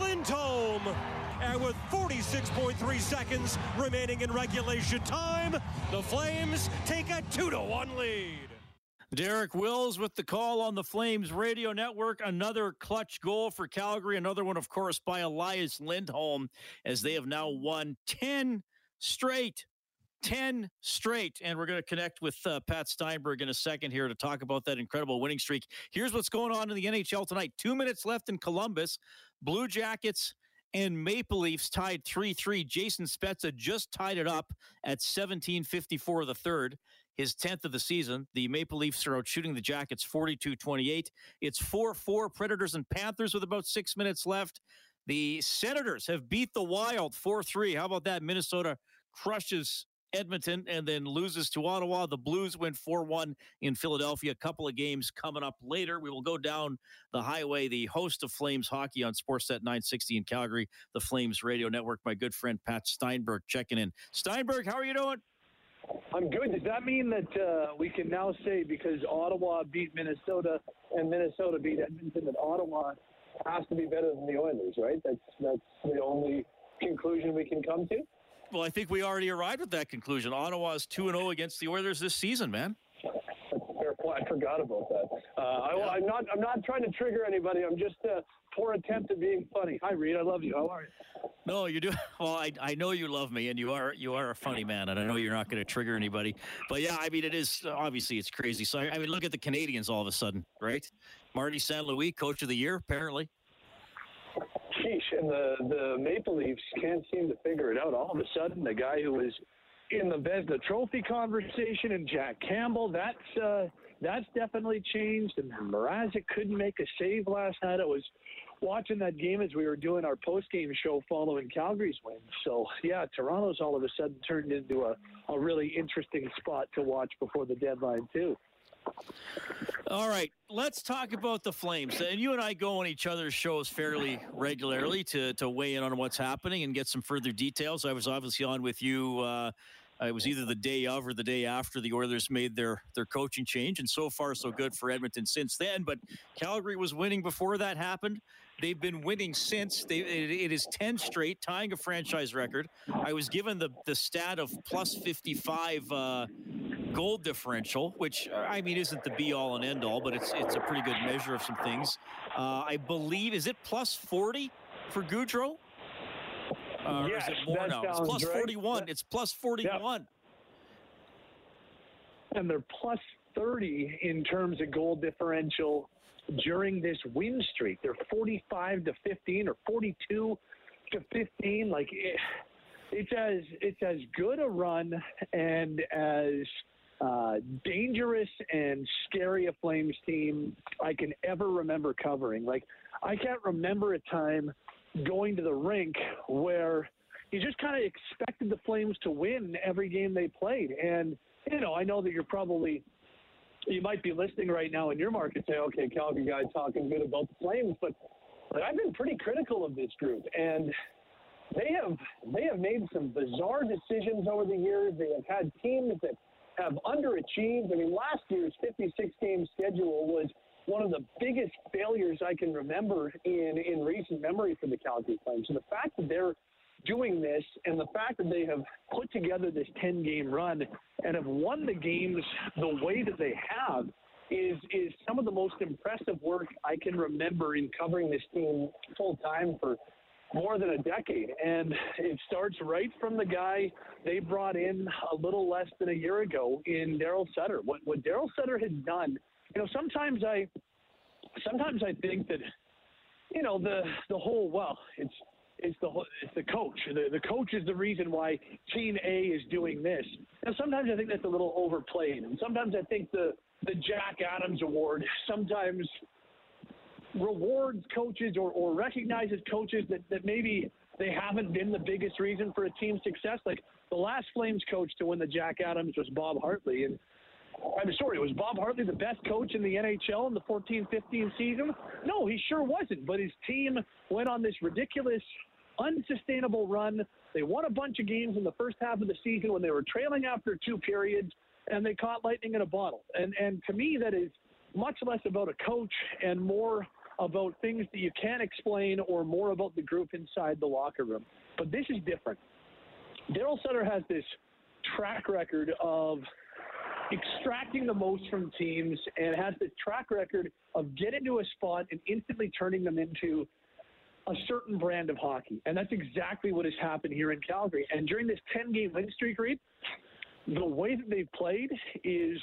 Lindholm, and with 46.3 seconds remaining in regulation time, the Flames take a 2-1 lead. Derek Wills with the call on the Flames radio network. Another clutch goal for Calgary. Another one, of course, by Elias Lindholm, as they have now won 10 straight. And we're going to connect with Pat Steinberg in a second here to talk about that incredible winning streak. Here's what's going on in the NHL tonight. 2 minutes left in Columbus. Blue Jackets and Maple Leafs tied 3-3. Jason Spezza just tied it up at 17:54 of the third, his 10th of the season. The Maple Leafs are out shooting the Jackets 42-28. It's 4-4 Predators and Panthers with about 6 minutes left. The Senators have beat the Wild 4-3. How about that? Minnesota crushes Edmonton and then loses to Ottawa. The Blues win 4-1 in Philadelphia. A couple of games coming up later. We will go down the highway. The host of Flames hockey on Sportsnet 960 in Calgary, the Flames radio network. My good friend Pat Steinberg checking in. Steinberg, how are you doing? I'm good. Does that mean that we can now say, because Ottawa beat Minnesota and Minnesota beat Edmonton, that Ottawa has to be better than the Oilers, right? That's the only conclusion we can come to. Well, I think we already arrived at that conclusion. Ottawa is 2-0 against the Oilers this season, man. I forgot about that. I'm not trying to trigger anybody. I'm just a poor attempt at being funny. Hi, Reed. I love you. How are you? No, you do. Well, I know you love me, and you are a funny man, and I know you're not going to trigger anybody. But, yeah, I mean, it is – obviously it's crazy. So, I mean, look at the Canadians all of a sudden, right? Marty St-Louis, Coach of the Year, apparently. Sheesh, and the Maple Leafs can't seem to figure it out. All of a sudden, the guy who was in the Vezina Trophy conversation and Jack Campbell, that's definitely changed. And Mrazek couldn't make a save last night. I was watching that game as we were doing our post-game show following Calgary's win. So, yeah, Toronto's all of a sudden turned into a really interesting spot to watch before the deadline, too. All right, let's talk about the Flames. And you and I go on each other's shows fairly regularly to weigh in on what's happening and get some further details. I was obviously on with you. It was either the day of or the day after the Oilers made their coaching change. And so far, so good for Edmonton since then. But Calgary was winning before that happened. They've been winning since. It is 10 straight, tying a franchise record. I was given the stat of plus 55 goal differential, which, I mean, isn't the be-all and end-all, but it's a pretty good measure of some things. I believe, is it plus 40 for Gaudreau? Yes, or is it more now? It's plus right. 41. It's plus 41. Yep. And they're plus 30 in terms of goal differential during this win streak. They're 45-15 or 42-15. Like, it's as good a run and as dangerous and scary a Flames team I can ever remember covering. Like, I can't remember a time going to the rink where you just kind of expected the Flames to win every game they played. And, you know, I know that you might be listening right now in your market say, okay, Calgary guy talking good about the Flames, but I've been pretty critical of this group, and they have made some bizarre decisions over the years. They have had teams that have underachieved. I mean, last year's 56-game schedule was one of the biggest failures I can remember in recent memory for the Calgary Flames. So the fact that they're doing this and the fact that they have put together this 10-game run and have won the games the way that they have is some of the most impressive work I can remember in covering this team full-time for more than a decade. And it starts right from the guy they brought in a little less than a year ago in Daryl Sutter. What Daryl Sutter has done, you know, sometimes I think that, you know, the whole, well, it's the coach. The coach is the reason why team A is doing this. And sometimes I think that's a little overplayed. And sometimes I think the Jack Adams Award sometimes rewards coaches or recognizes coaches that maybe they haven't been the biggest reason for a team's success. Like the last Flames coach to win the Jack Adams was Bob Hartley. And I'm sorry, was Bob Hartley the best coach in the NHL in the 14-15 season? No, he sure wasn't. But his team went on this ridiculous, unsustainable run. They won a bunch of games in the first half of the season when they were trailing after two periods, and they caught lightning in a bottle. And to me, that is much less about a coach and more about things that you can't explain or more about the group inside the locker room. But this is different. Daryl Sutter has this track record of extracting the most from teams and has the track record of getting to a spot and instantly turning them into a certain brand of hockey. And that's exactly what has happened here in Calgary. And during this 10-game win streak, Reed, the way that they've played is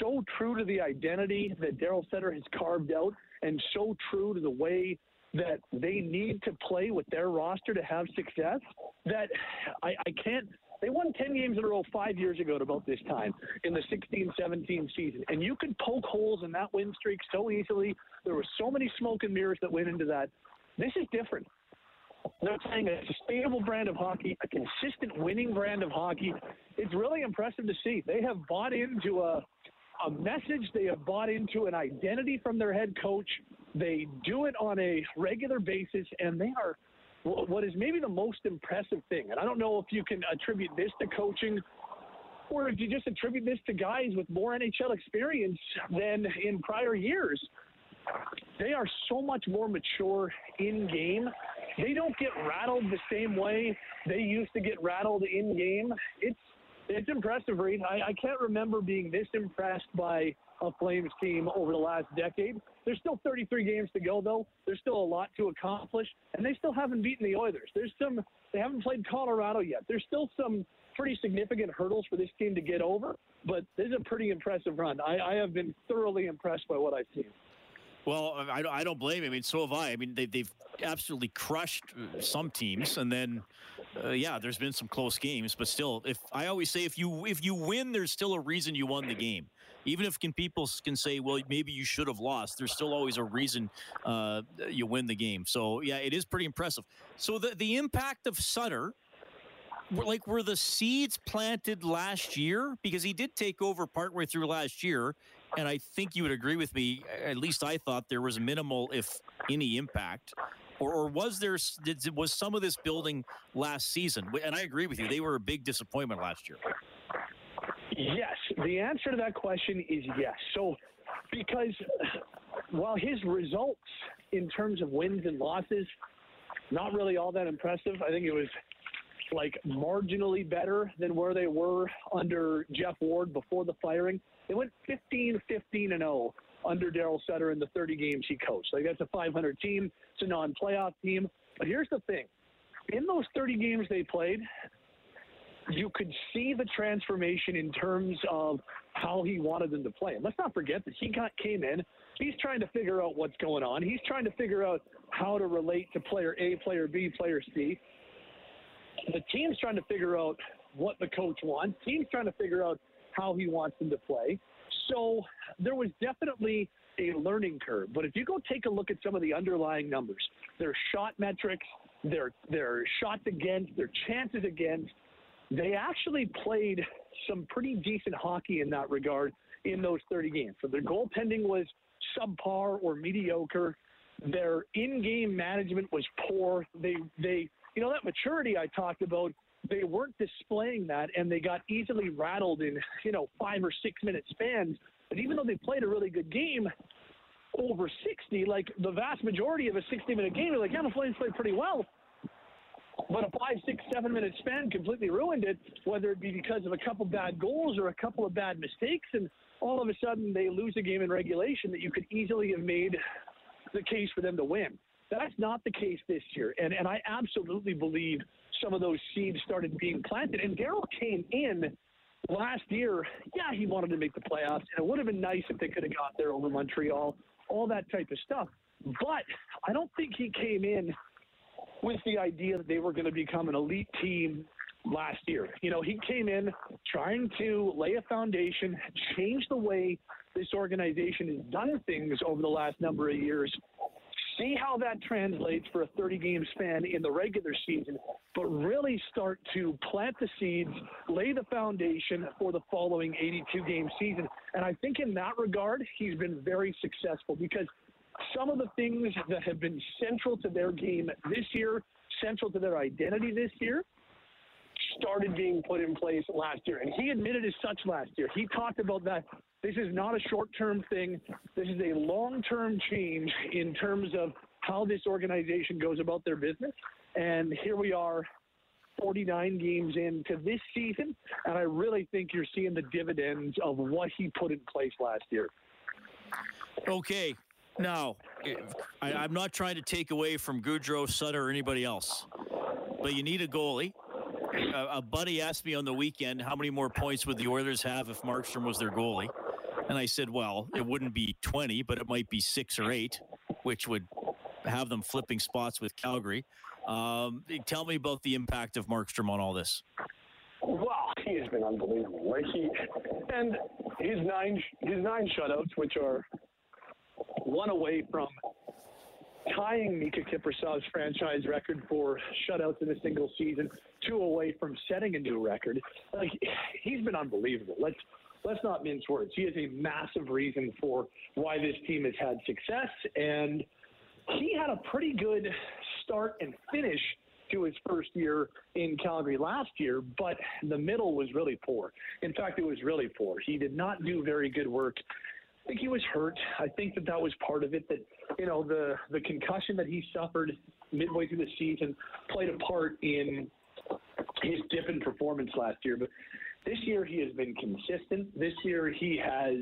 so true to the identity that Daryl Sutter has carved out and so true to the way that they need to play with their roster to have success that I can't. They won 10 games in a row 5 years ago at about this time in the 16-17 season. And you could poke holes in that win streak so easily. There were so many smoke and mirrors that went into that. This is different. They're playing a sustainable brand of hockey, a consistent winning brand of hockey. It's really impressive to see. They have bought into a message. They have bought into an identity from their head coach. They do it on a regular basis, and they are what is maybe the most impressive thing. And I don't know if you can attribute this to coaching or if you just attribute this to guys with more NHL experience than in prior years. They are so much more mature in-game. They don't get rattled the same way they used to get rattled in-game. It's impressive, Reed. I can't remember being this impressed by a Flames team over the last decade. There's still 33 games to go, though. There's still a lot to accomplish, and they still haven't beaten the Oilers. They haven't played Colorado yet. There's still some pretty significant hurdles for this team to get over, but this is a pretty impressive run. I have been thoroughly impressed by what I've seen. Well, I don't blame him. I mean, so have I. I mean, they've absolutely crushed some teams, and then, there's been some close games. But still, I always say, if you win, there's still a reason you won the game. Even if people can say, well, maybe you should have lost, there's still always a reason you win the game. So, yeah, it is pretty impressive. So the impact of Sutter, were the seeds planted last year? Because he did take over partway through last year. And I think you would agree with me, at least I thought there was minimal, if any, impact. Or was there? Was some of this building last season? And I agree with you, they were a big disappointment last year. Yes. The answer to that question is yes. So, because while his results in terms of wins and losses, not really all that impressive, I think it was marginally better than where they were under Jeff Ward before the firing. They went 15-15-0 under Daryl Sutter in the 30 games he coached. That's a .500 team. It's a non-playoff team. But here's the thing. In those 30 games they played, you could see the transformation in terms of how he wanted them to play. And let's not forget that he came in. He's trying to figure out what's going on. He's trying to figure out how to relate to player A, player B, player C. The team's trying to figure out what the coach wants. Team's trying to figure out how he wants them to play. So there was definitely a learning curve. But if you go take a look at some of the underlying numbers, their shot metrics, their shots against, their chances against, they actually played some pretty decent hockey in that regard in those 30 games. So their goaltending was subpar or mediocre. Their in-game management was poor. They that maturity I talked about, they weren't displaying that, and they got easily rattled in, 5 or 6 minute spans. But even though they played a really good game over 60, the vast majority of a 60-minute game, the Flames played pretty well. But a 5, 6, 7 minute span completely ruined it, whether it be because of a couple bad goals or a couple of bad mistakes. And all of a sudden they lose a game in regulation that you could easily have made the case for them to win. That's not the case this year. And I absolutely believe some of those seeds started being planted. And Daryl came in last year. Yeah, he wanted to make the playoffs, and it would have been nice if they could have got there over Montreal, all that type of stuff. But I don't think he came in with the idea that they were going to become an elite team last year. You know, he came in trying to lay a foundation, change the way this organization has done things over the last number of years, see how that translates for a 30-game span in the regular season, but really start to plant the seeds, lay the foundation for the following 82-game season. And I think in that regard, he's been very successful, because some of the things that have been central to their game this year, central to their identity this year, started being put in place last year. And he admitted as such last year. He talked about that. This is not a short-term thing. This is a long-term change in terms of how this organization goes about their business. And here we are, 49 games into this season, and I really think you're seeing the dividends of what he put in place last year. Okay. Now, I'm not trying to take away from Gaudreau, Sutter, or anybody else, but you need a goalie. A buddy asked me on the weekend, how many more points would the Oilers have if Markstrom was their goalie? And I said, well, it wouldn't be 20, but it might be 6 or 8, which would have them flipping spots with Calgary. Tell me about the impact of Markstrom on all this. Well, he has been unbelievable. Like his nine shutouts, which are one away from tying Mika Kiprusoff's franchise record for shutouts in a single season, 2 away from setting a new record. Like, he's been unbelievable. Let's not mince words. He is a massive reason for why this team has had success, and he had a pretty good start and finish to his first year in Calgary last year, but the middle was really poor. In fact, it was really poor. He did not do very good work. I think he was hurt. I think that was part of it, that, you know, the concussion that he suffered midway through the season played a part in his dip in performance last year. But this year he has been consistent. This year he has,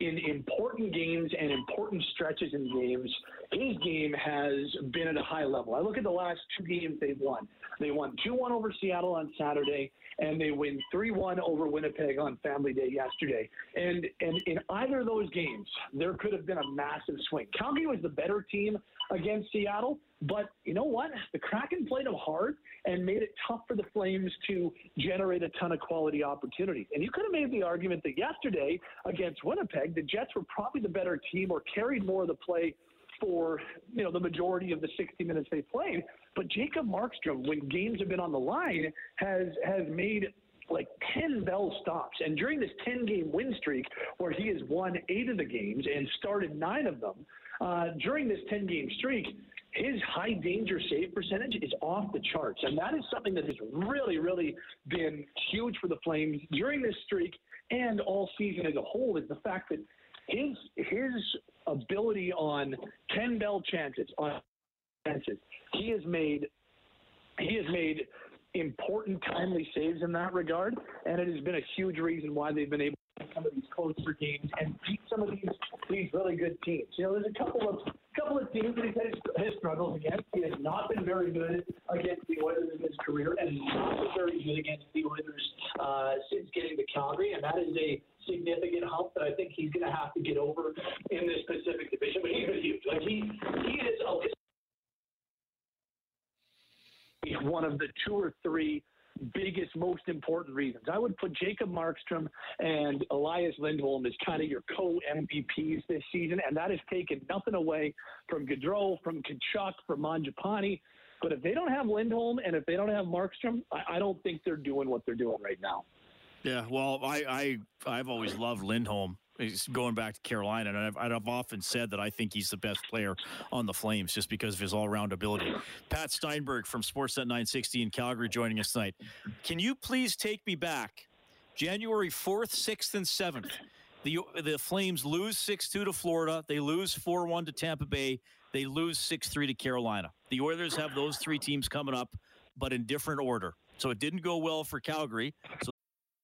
in important games and important stretches in games, his game has been at a high level. I look at the last 2 games they've won. They won 2-1 over Seattle on Saturday, and they win 3-1 over Winnipeg on Family Day yesterday. And in either of those games, there could have been a massive swing. Calgary was the better team against Seattle, but you know what? The Kraken played them hard and made it tough for the Flames to generate a ton of quality opportunities. And you could have made the argument that yesterday against Winnipeg, the Jets were probably the better team or carried more of the play for, you know, the majority of the 60 minutes they played. But Jacob Markstrom, when games have been on the line, has made like 10 bell stops. And during this 10-game win streak where he has won 8 of the games and started 9 of them, during this 10-game streak, his high-danger save percentage is off the charts. And that is something that has really, really been huge for the Flames during this streak and all season as a whole, is the fact that his ability on 10 bell chances, he has made important, timely saves in that regard, and it has been a huge reason why they've been able to win some of these closer games and beat some of these really good teams. You know, there's a couple of teams that he's had his struggles against. He has not been very good against the Oilers in his career, and not been very good against the Oilers since getting to Calgary, and that is a significant hump that I think he's going to have to get over in this Pacific Division. But he's been huge. Like he is one of the 2 or 3 biggest, most important reasons. I would put Jacob Markstrom and Elias Lindholm as kind of your co-MVPs this season, and that has taken nothing away from Gaudreau, from Tkachuk, from Mangiapane. But if they don't have Lindholm and if they don't have Markstrom, I don't think they're doing what they're doing right now. Yeah, well, I've always loved Lindholm. He's going back to Carolina, and I've often said that I think he's the best player on the Flames just because of his all-round ability. Pat Steinberg from Sportsnet 960 in Calgary joining us tonight. Can you please take me back? January 4th, 6th, and 7th. The Flames lose 6-2 to Florida. They lose 4-1 to Tampa Bay. They lose 6-3 to Carolina. The Oilers have those 3 teams coming up, but in different order. So it didn't go well for Calgary. So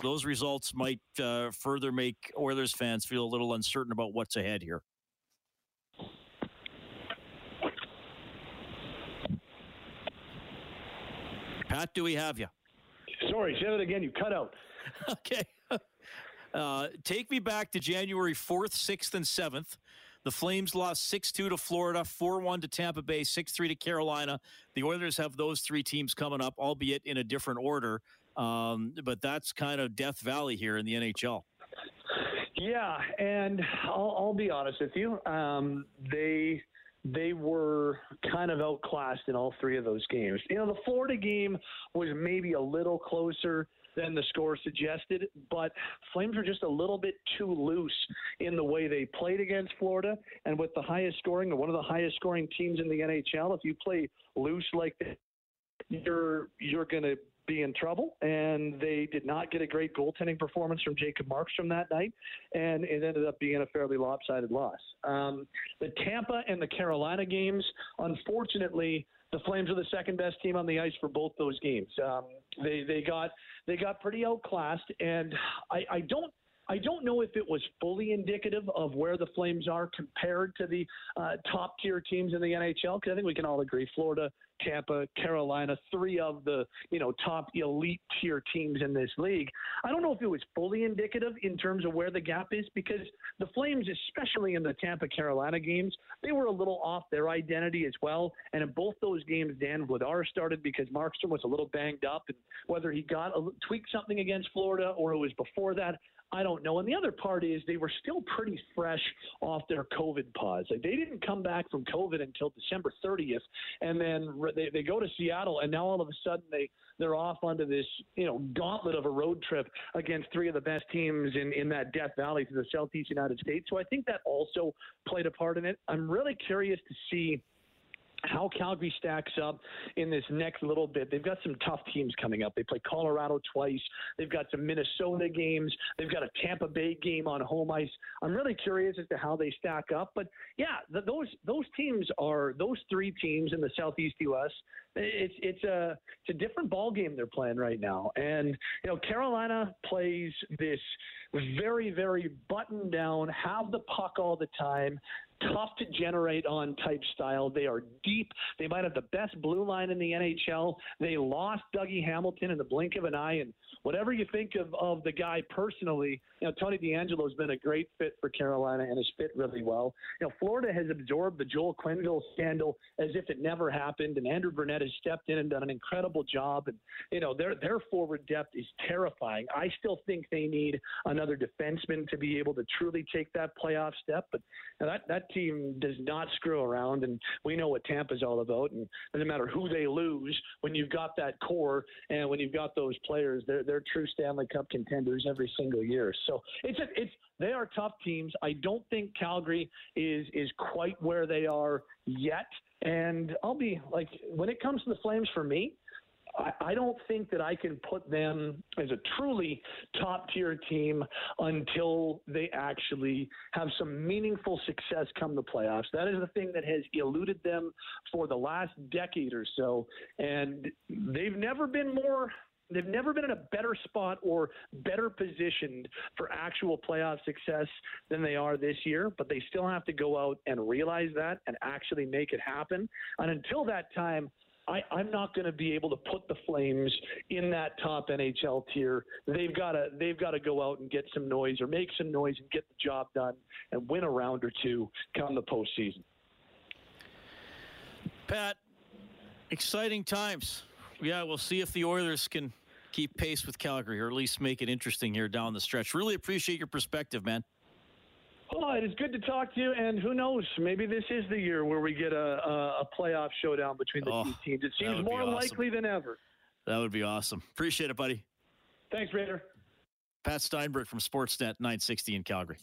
Those results might further make Oilers fans feel a little uncertain about what's ahead here. Pat, do we have you? Sorry, say that again. You cut out. Okay. Take me back to January 4th, 6th, and 7th. The Flames lost 6-2 to Florida, 4-1 to Tampa Bay, 6-3 to Carolina. The Oilers have those three teams coming up, albeit in a different order. But that's kind of Death Valley here in the NHL. Yeah, and I'll be honest with you. They were kind of outclassed in all three of those games. You know, the Florida game was maybe a little closer than the score suggested, but Flames were just a little bit too loose in the way they played against Florida. And with the highest scoring, or one of the highest scoring teams in the NHL, if you play loose like that, you're going to be in trouble, and they did not get a great goaltending performance from Jacob Markstrom that night, and it ended up being a fairly lopsided loss. The Tampa and the Carolina games, unfortunately, the Flames are the second best team on the ice for both those games. They got pretty outclassed, and I don't know if it was fully indicative of where the Flames are compared to the top-tier teams in the NHL, because I think we can all agree Florida, Tampa, Carolina, three of the, you know, top elite-tier teams in this league. I don't know if it was fully indicative in terms of where the gap is, because the Flames, especially in the Tampa-Carolina games, they were a little off their identity as well. And in both those games, Dan Vladar started because Markstrom was a little banged up. And whether he got tweaked something against Florida or it was before that, I don't know. And the other part is they were still pretty fresh off their COVID pause. Like, they didn't come back from COVID until December 30th. And then they go to Seattle, and now all of a sudden they're off onto this, you know, gauntlet of a road trip against three of the best teams in that Death Valley to the Southeast United States. So I think that also played a part in it. I'm really curious to see how Calgary stacks up in this next little bit. They've got some tough teams coming up. They play Colorado twice. They've got some Minnesota games. They've got a Tampa Bay game on home ice. I'm really curious as to how they stack up. But yeah, those teams are those three teams in the Southeast U.S. It's a different ball game they're playing right now. And you know, Carolina plays this very, very buttoned down, have the puck all the time, tough to generate on type style. They are deep. They might have the best blue line in the NHL. They lost Dougie Hamilton in the blink of an eye. And whatever you think of the guy personally, you know, Tony DeAngelo's been a great fit for Carolina and has fit really well. You know, Florida has absorbed the Joel Quenneville scandal as if it never happened. And Andrew Burnett has stepped in and done an incredible job. And, you know, their forward depth is terrifying. I still think they need another defenseman to be able to truly take that playoff step. But you know, that team does not screw around, and we know what Tampa's all about, and it doesn't matter who they lose. When you've got that core and when you've got those players, they're true Stanley Cup contenders every single year. So they are tough teams. I don't think Calgary is quite where they are yet, and I'll be like, when it comes to the Flames, for me, I don't think that I can put them as a truly top-tier team until they actually have some meaningful success come the playoffs. That is the thing that has eluded them for the last decade or so, and they've never been in a better spot or better positioned for actual playoff success than they are this year, but they still have to go out and realize that and actually make it happen. And until that time, I'm not going to be able to put the Flames in that top NHL tier. They've got to go out and get some noise, or make some noise and get the job done and win a round or two come the postseason. Pat, exciting times. Yeah, we'll see if the Oilers can keep pace with Calgary, or at least make it interesting here down the stretch. Really appreciate your perspective, man. Oh, it is good to talk to you, and who knows? Maybe this is the year where we get a playoff showdown between the two teams. It seems more likely than ever. That would be awesome. Appreciate it, buddy. Thanks, Raider. Pat Steinberg from Sportsnet 960 in Calgary.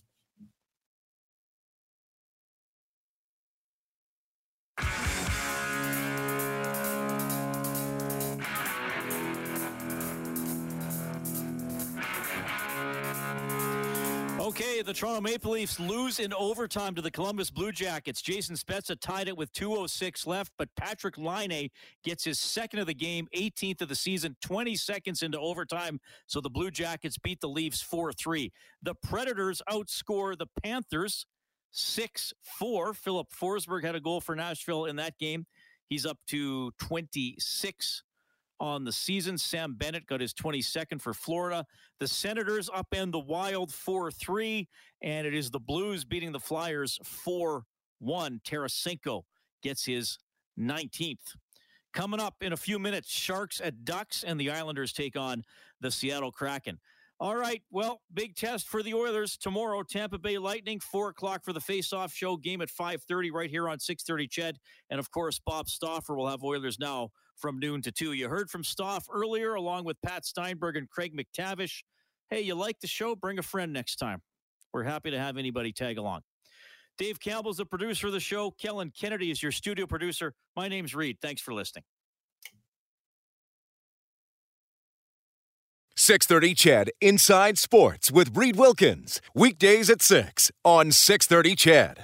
Okay, the Toronto Maple Leafs lose in overtime to the Columbus Blue Jackets. Jason Spezza tied it with 2:06 left, but Patrick Laine gets his second of the game, 18th of the season, 20 seconds into overtime, so the Blue Jackets beat the Leafs 4-3. The Predators outscore the Panthers 6-4. Philip Forsberg had a goal for Nashville in that game. He's up to 26 on the season. Sam Bennett got his 22nd for Florida. The Senators upend the Wild 4-3, and it is the Blues beating the Flyers 4-1. Tarasenko gets his 19th. Coming up in a few minutes, Sharks at Ducks, and the Islanders take on the Seattle Kraken. All right, well, big test for the Oilers tomorrow. Tampa Bay Lightning, 4 o'clock for the face-off show. Game at 5:30 right here on 630 Chad. And, of course, Bob Stoffer will have Oilers Now from noon to 2. You heard from Stoff earlier, along with Pat Steinberg and Craig McTavish. Hey, you like the show? Bring a friend next time. We're happy to have anybody tag along. Dave Campbell's the producer of the show. Kellen Kennedy is your studio producer. My name's Reed. Thanks for listening. 630 Chad Inside Sports with Reed Wilkins. Weekdays at 6 on 630 Chad.